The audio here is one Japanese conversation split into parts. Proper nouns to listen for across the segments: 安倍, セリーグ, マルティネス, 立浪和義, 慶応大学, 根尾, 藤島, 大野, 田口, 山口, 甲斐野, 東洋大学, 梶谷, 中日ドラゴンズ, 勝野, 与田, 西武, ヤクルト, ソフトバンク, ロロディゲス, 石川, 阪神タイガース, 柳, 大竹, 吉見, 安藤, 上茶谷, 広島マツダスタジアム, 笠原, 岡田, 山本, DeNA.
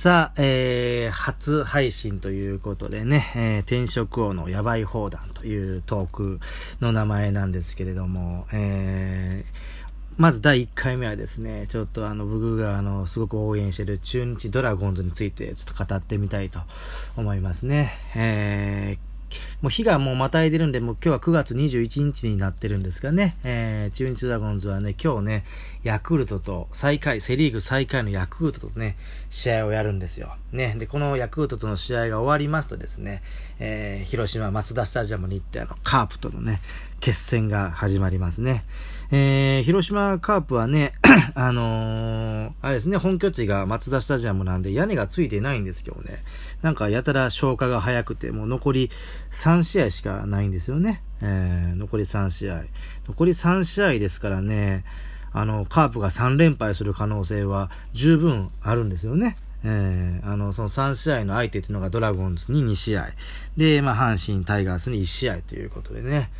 さあ、初配信ということでね、転職王のやばい放談というトークの名前なんですけれども、まず第1回目はですね、ちょっと僕がすごく応援している中日ドラゴンズについてちょっと語ってみたいと思いますね。もう日がもうまたいでるんで、もう今日は9月21日になってるんですがね、中日ドラゴンズはね、今日ね、ヤクルトとセリーグ最下位のヤクルトとね、試合をやるんですよ。ね、で、このヤクルトとの試合が終わりますとですね、広島マツダスタジアムに行って、カープとのね、決戦が始まりますね。広島カープはね、あれですね、本拠地がマツダスタジアムなんで屋根がついてないんですけどね、なんかやたら消化が早くて、もう残り3試合しかないんですよね。残り3試合ですからね、カープが3連敗する可能性は十分あるんですよね。その3試合の相手っていうのがドラゴンズに2試合で、阪神タイガースに1試合ということでね、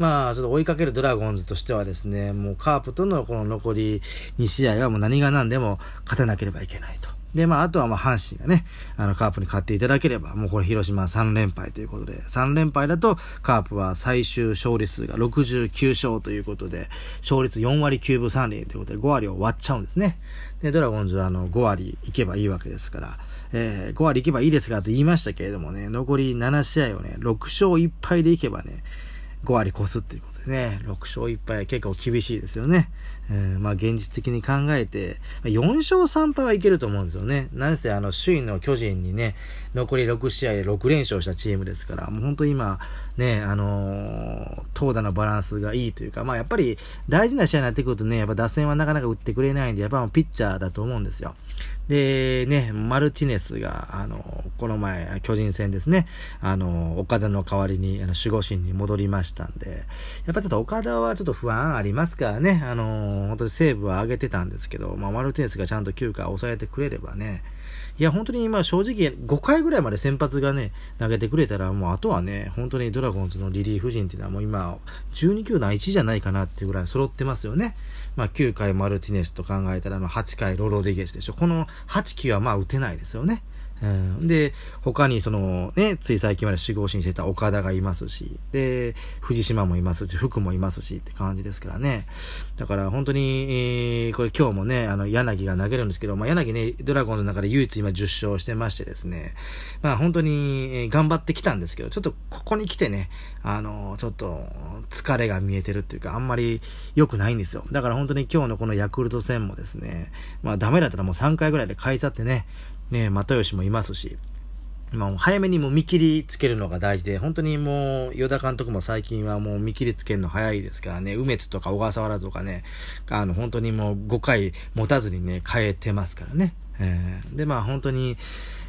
ちょっと追いかけるドラゴンズとしてはですね、もうカープとのこの残り2試合はもう何が何でも勝てなければいけないと。で、あとは阪神がね、カープに勝っていただければ、もうこれ広島3連敗ということで、3連敗だと、カープは最終勝利数が69勝ということで、勝率4割9分3厘ということで、5割を割っちゃうんですね。で、ドラゴンズは5割いけばいいわけですから、5割いけばいいですからと言いましたけれどもね、残り7試合をね、6勝1敗でいけばね、5割越すっていうことでね、6勝1敗は結構厳しいですよね。現実的に考えて、4勝3敗はいけると思うんですよね。なんせ首位の巨人にね、残り6試合で6連勝したチームですから、もう本当に今、ね、投打のバランスがいいというか、やっぱり大事な試合になってくるとね、やっぱ打線はなかなか打ってくれないんで、やっぱピッチャーだと思うんですよ。で、ね、マルティネスが、この前、巨人戦ですね、岡田の代わりに、守護神に戻りました。やっぱちょっと岡田はちょっと不安ありますからね、本当にセーブは上げてたんですけど、マルティネスがちゃんと9回抑えてくれればね、いや本当に今正直5回ぐらいまで先発がね投げてくれたら、もうあとはね、本当にドラゴンズのリリーフ陣っていうのはもう今12球団1じゃないかなっていうぐらい揃ってますよね。9回マルティネスと考えたら、8回ロロディゲスでしょ。この8球は打てないですよね。で、他につい最近まで守護神してた岡田がいますし、で、藤島もいますし、福もいますしって感じですからね。だから本当に、これ今日もね、柳が投げるんですけど、柳ね、ドラゴンの中で唯一今10勝してましてですね、本当に頑張ってきたんですけど、ちょっとここに来てね、ちょっと疲れが見えてるっていうか、あんまり良くないんですよ。だから本当に今日のこのヤクルト戦もですね、ダメだったらもう3回ぐらいで変えちゃってね、又吉もいますし、早めにもう見切りつけるのが大事で、本当にもう、与田監督も最近はもう見切りつけるの早いですからね、梅津とか小笠原とかね、本当にもう5回持たずにね、変えてますからね。で、本当に、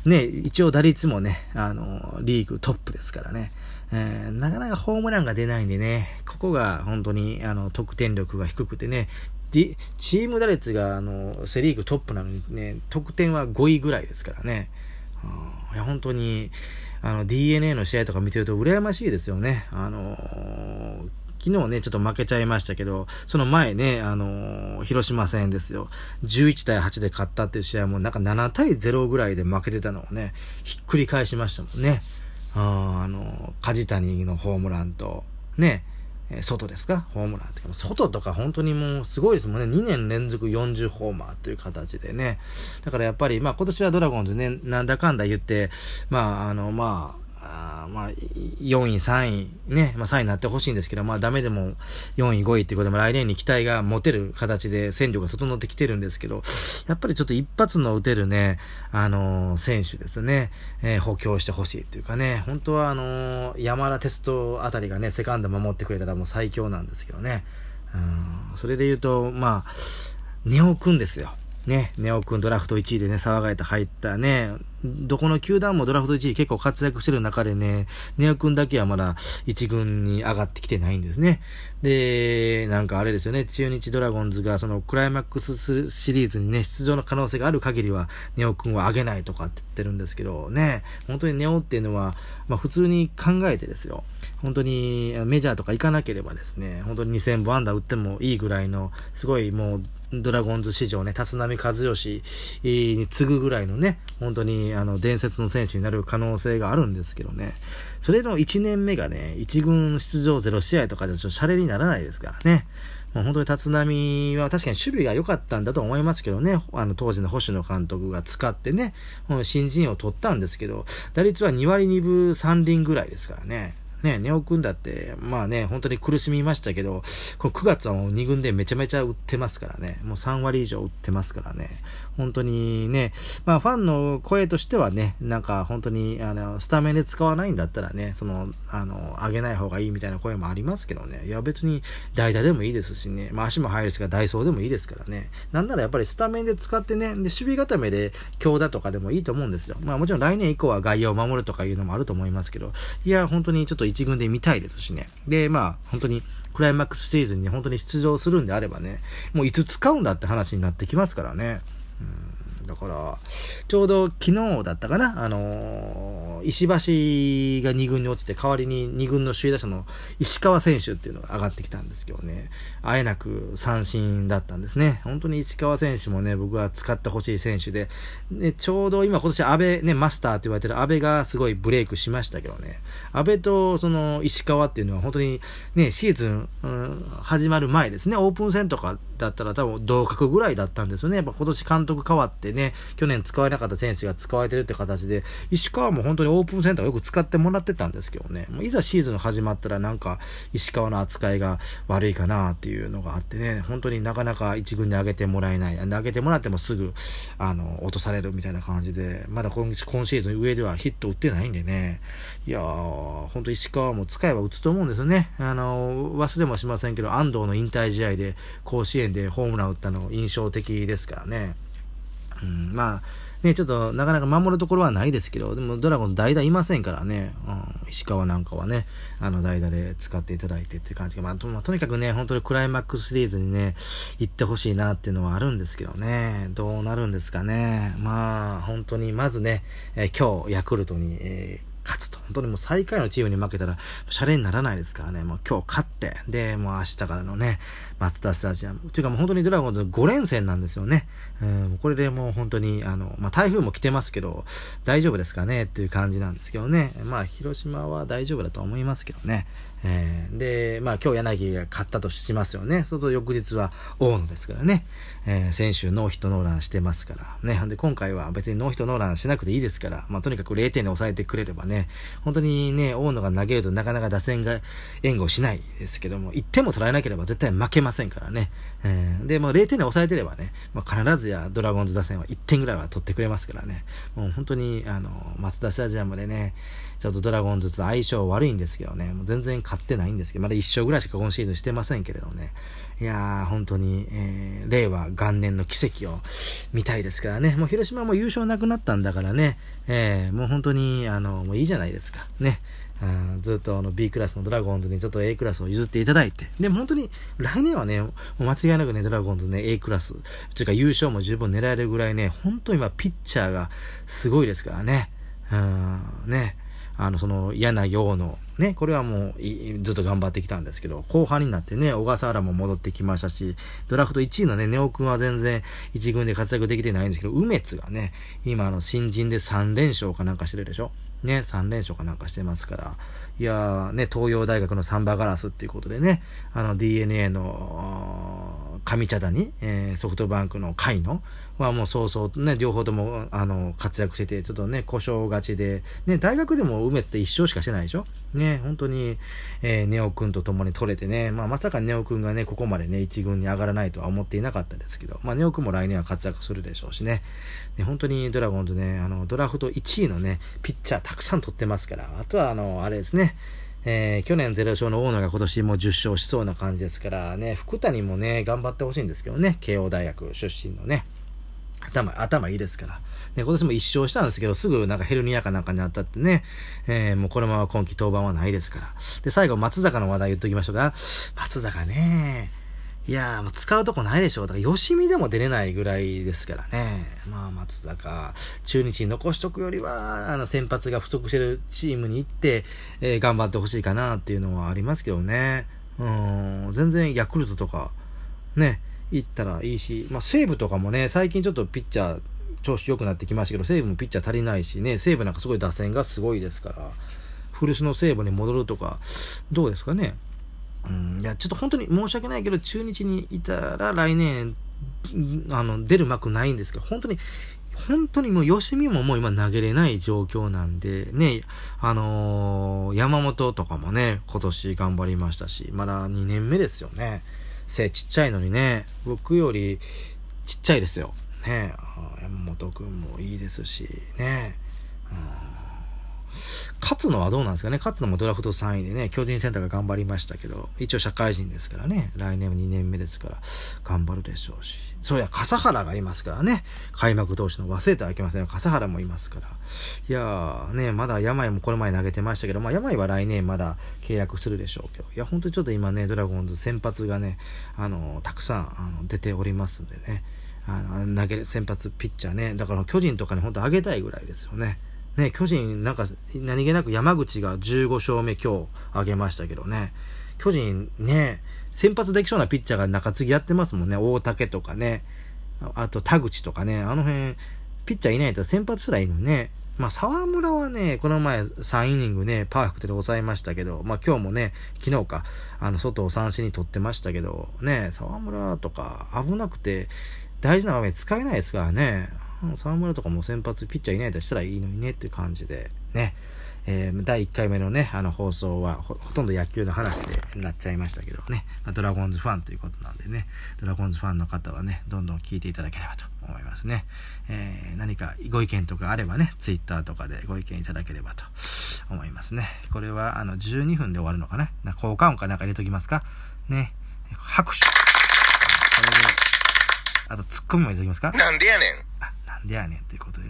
ね、一応打率もね、リーグトップですからね、なかなかホームランが出ないんでね、ここが本当に、得点力が低くてね、チーム打率がセリーグトップなのにね、得点は5位ぐらいですからね。いや本当にDeNA の試合とか見てると羨ましいですよね。昨日ねちょっと負けちゃいましたけど、その前ね広島戦ですよ、11対8で勝ったっていう試合もなんか7対0ぐらいで負けてたのをねひっくり返しましたもんね。梶谷のホームランとね、外ですか、ホームランって外とか本当にもうすごいですもんね。2年連続40ホーマーという形でね。だからやっぱり今年はドラゴンズね、なんだかんだ言って4位3位ね、3位になってほしいんですけど、ダメでも4位5位っていうことでも来年に期待が持てる形で戦力が整ってきてるんですけど、やっぱりちょっと一発の打てるね選手ですね、補強してほしいっていうかね。本当は山田哲人あたりがねセカンド守ってくれたらもう最強なんですけどね。それで言うと根尾くんですよね。根尾くんドラフト1位でね騒がれて入ったね、どこの球団もドラフト1位結構活躍してる中でね、根尾くんだけはまだ1軍に上がってきてないんですね。で、なんかあれですよね、中日ドラゴンズがそのクライマックスシリーズにね、出場の可能性がある限りは根尾くんは上げないとかって言ってるんですけどね、本当に根尾っていうのは、普通に考えてですよ、本当にメジャーとか行かなければですね、本当に2000本安打打ってもいいぐらいの、すごいもうドラゴンズ史上ね、立浪和義に次ぐぐらいのね、本当に伝説の選手になる可能性があるんですけどね、それの1年目がね、1軍出場0試合とかでちょっとシャレにならないですからね。もう本当に立浪は確かに守備が良かったんだと思いますけどね、当時の星野監督が使ってね、新人を取ったんですけど、打率は2割2分3厘ぐらいですからね。根尾くんだって、まあね、本当に苦しみましたけど、9月はもう2軍でめちゃめちゃ打ってますからね、もう3割以上打ってますからね、本当にね、まあファンの声としてはね、なんか本当にスタメンで使わないんだったらね、上げない方がいいみたいな声もありますけどね、いや別に代打でもいいですしね、まあ足も入るしか代走でもいいですからね、なんならやっぱりスタメンで使ってね、で守備固めで強打とかでもいいと思うんですよ。まあもちろん来年以降は外野を守るとかいうのもあると思いますけど、いや本当にちょっと一軍で見たいですしね。で、まあ本当にクライマックスシーズンに本当に出場するんであればね、もういつ使うんだって話になってきますからね。だからちょうど昨日だったかな、石橋が2軍に落ちて代わりに2軍の首位打者の石川選手っていうのが上がってきたんですけどね、あえなく三振だったんですね。本当に石川選手もね、僕は使ってほしい選手で、ね、ちょうど今年安倍ね、マスターって言われてる安倍がすごいブレイクしましたけどね、安倍とその石川っていうのは本当にね、シーズン、始まる前ですね、オープン戦とかだったら多分同格ぐらいだったんですよね。やっぱ今年監督変わってね、去年使われなかった選手が使われてるって形で、石川も本当にオープンセンターをよく使ってもらってたんですけどね、もういざシーズン始まったらなんか石川の扱いが悪いかなっていうのがあってね、本当になかなか一軍に上げてもらえない、上げてもらってもすぐ落とされるみたいな感じで、まだ今シーズン上ではヒット打ってないんでね、いやー本当石川も使えば打つと思うんですよね。忘れもしませんけど、安藤の引退試合で甲子園でホームラン打ったの印象的ですからね、まあね、ちょっとなかなか守るところはないですけど、でもドラゴン代打いませんからね、石川なんかはね、代打で使っていただいてっていう感じが、とにかくね、本当にクライマックスシリーズにね、行ってほしいなっていうのはあるんですけどね、どうなるんですかね。まあ本当にまずね、今日ヤクルトに、勝つと、本当にもう最下位のチームに負けたらシャレにならないですからね、もう今日勝って、でもう明日からのねマツダスタジアムというか、もう本当にドラゴンズの5連戦なんですよね。これでもう本当に台風も来てますけど大丈夫ですかねっていう感じなんですけどね、まあ広島は大丈夫だと思いますけどね。でまあ今日柳が勝ったとしますよね。そうすると翌日は大野ですからね、先週ノーヒットノーランしてますからね。で今回は別にノーヒットノーランしなくていいですから、まあ、とにかく0点に抑えてくれればね、本当にね大野が投げるとなかなか打線が援護しないですけども、1点も取られなければ絶対負けませんからね、でもう0点で抑えてればね、まあ、必ずやドラゴンズ打線は1点ぐらいは取ってくれますからね。もう本当にマツダスタジアムでね、ちょっとドラゴンズと相性悪いんですけどね、もう全然勝ってないんですけど、まだ1勝ぐらいしか今シーズンしてませんけれどね、いやー本当に、令和元年の奇跡を見たいですからね。もう広島も優勝なくなったんだからね、もう本当にもういいじゃないですかね。ずっとB クラスのドラゴンズにちょっと A クラスを譲っていただいて、でも本当に来年はね、もう間違いなくねドラゴンズね A クラスというか優勝も十分狙えるぐらいね、本当に今ピッチャーがすごいですからね。ね、柳大野ね、これはもうずっと頑張ってきたんですけど、後半になってね小笠原も戻ってきましたし、ドラフト1位のね根尾君は全然1軍で活躍できてないんですけど、梅津がね今新人で3連勝かなんかしてるでしょね、3連勝かなんかしてますから、いやーね、東洋大学のサンバガラスっていうことでね、DeNA の上茶谷、ソフトバンクの甲斐野はもうそうそうね、両方とも活躍してて、ちょっとね故障がちでね、大学でも梅津って1勝しかしてないでしょね、本当に、根尾くんと共に取れてね、まあ、まさか根尾くんがねここまでね一軍に上がらないとは思っていなかったですけど、まあ、根尾くんも来年は活躍するでしょうしね、で本当にドラゴンズねドラフト1位のねピッチャーたくさん取ってますから、あとはあれですね、去年0勝の大野が今年も10勝しそうな感じですからね、福谷もね頑張ってほしいんですけどね、慶応大学出身のね頭いいですから、ね、今年も1勝したんですけど、すぐなんかヘルニアかなんかにあったってね、もうこのまま今季登板はないですから。で最後松坂の話題言っときましょうか。松坂ね、いやーもう使うとこないでしょう。だから吉見でも出れないぐらいですからね、まあ松坂中日に残しとくよりは先発が不足してるチームに行って、頑張ってほしいかなっていうのはありますけどね。全然ヤクルトとかね行ったらいいし、まあ、西武とかもね、最近ちょっとピッチャー調子良くなってきましたけど、西武もピッチャー足りないしね、西武なんかすごい打線がすごいですから、古巣の西武に戻るとかどうですかね。いやちょっと本当に申し訳ないけど、中日にいたら来年出る幕ないんですけど、本当にもう吉見ももう今投げれない状況なんでね、山本とかもね今年頑張りましたし、まだ2年目ですよね。背ちっちゃいのにね、僕よりちっちゃいですよね。山本君もいいですしね。勝野はどうなんですかね。勝野もドラフト3位でね、巨人センターが頑張りましたけど、一応社会人ですからね、来年も2年目ですから頑張るでしょうし、そういや笠原がいますからね、開幕投手の忘れてはいけませんよ、笠原もいますから。いやーね、まだ病もこの前投げてましたけど、まあ病は来年まだ契約するでしょうけど、いや本当にちょっと今ね、ドラゴンズ先発がねたくさん出ておりますんでね、投げる先発ピッチャーね、だから巨人とかに本当上げたいぐらいですよね。ね、巨人なんか何気なく山口が15勝目今日挙げましたけどね、巨人ね先発できそうなピッチャーが中継ぎやってますもんね。大竹とかね、あと田口とかね、あの辺ピッチャーいないと先発すらいいのにね。まあ沢村はねこの前3イニングねパーフェクトで抑えましたけど、まあ今日もね昨日か外を三振に取ってましたけどね、沢村とか危なくて大事な場面使えないですからね。沢村とかも先発ピッチャーいないとしたらいいのにねっていう感じでね、第1回目のね放送は ほとんど野球の話でなっちゃいましたけどね、ドラゴンズファンということなんでね、ドラゴンズファンの方はねどんどん聞いていただければと思いますね。何かご意見とかあればね、ツイッターとかでご意見いただければと思いますね。これは12分で終わるのかな、効果音かなんか入れときますかね、拍手、あとツッコミも入れときますか、なんでやねんということでね。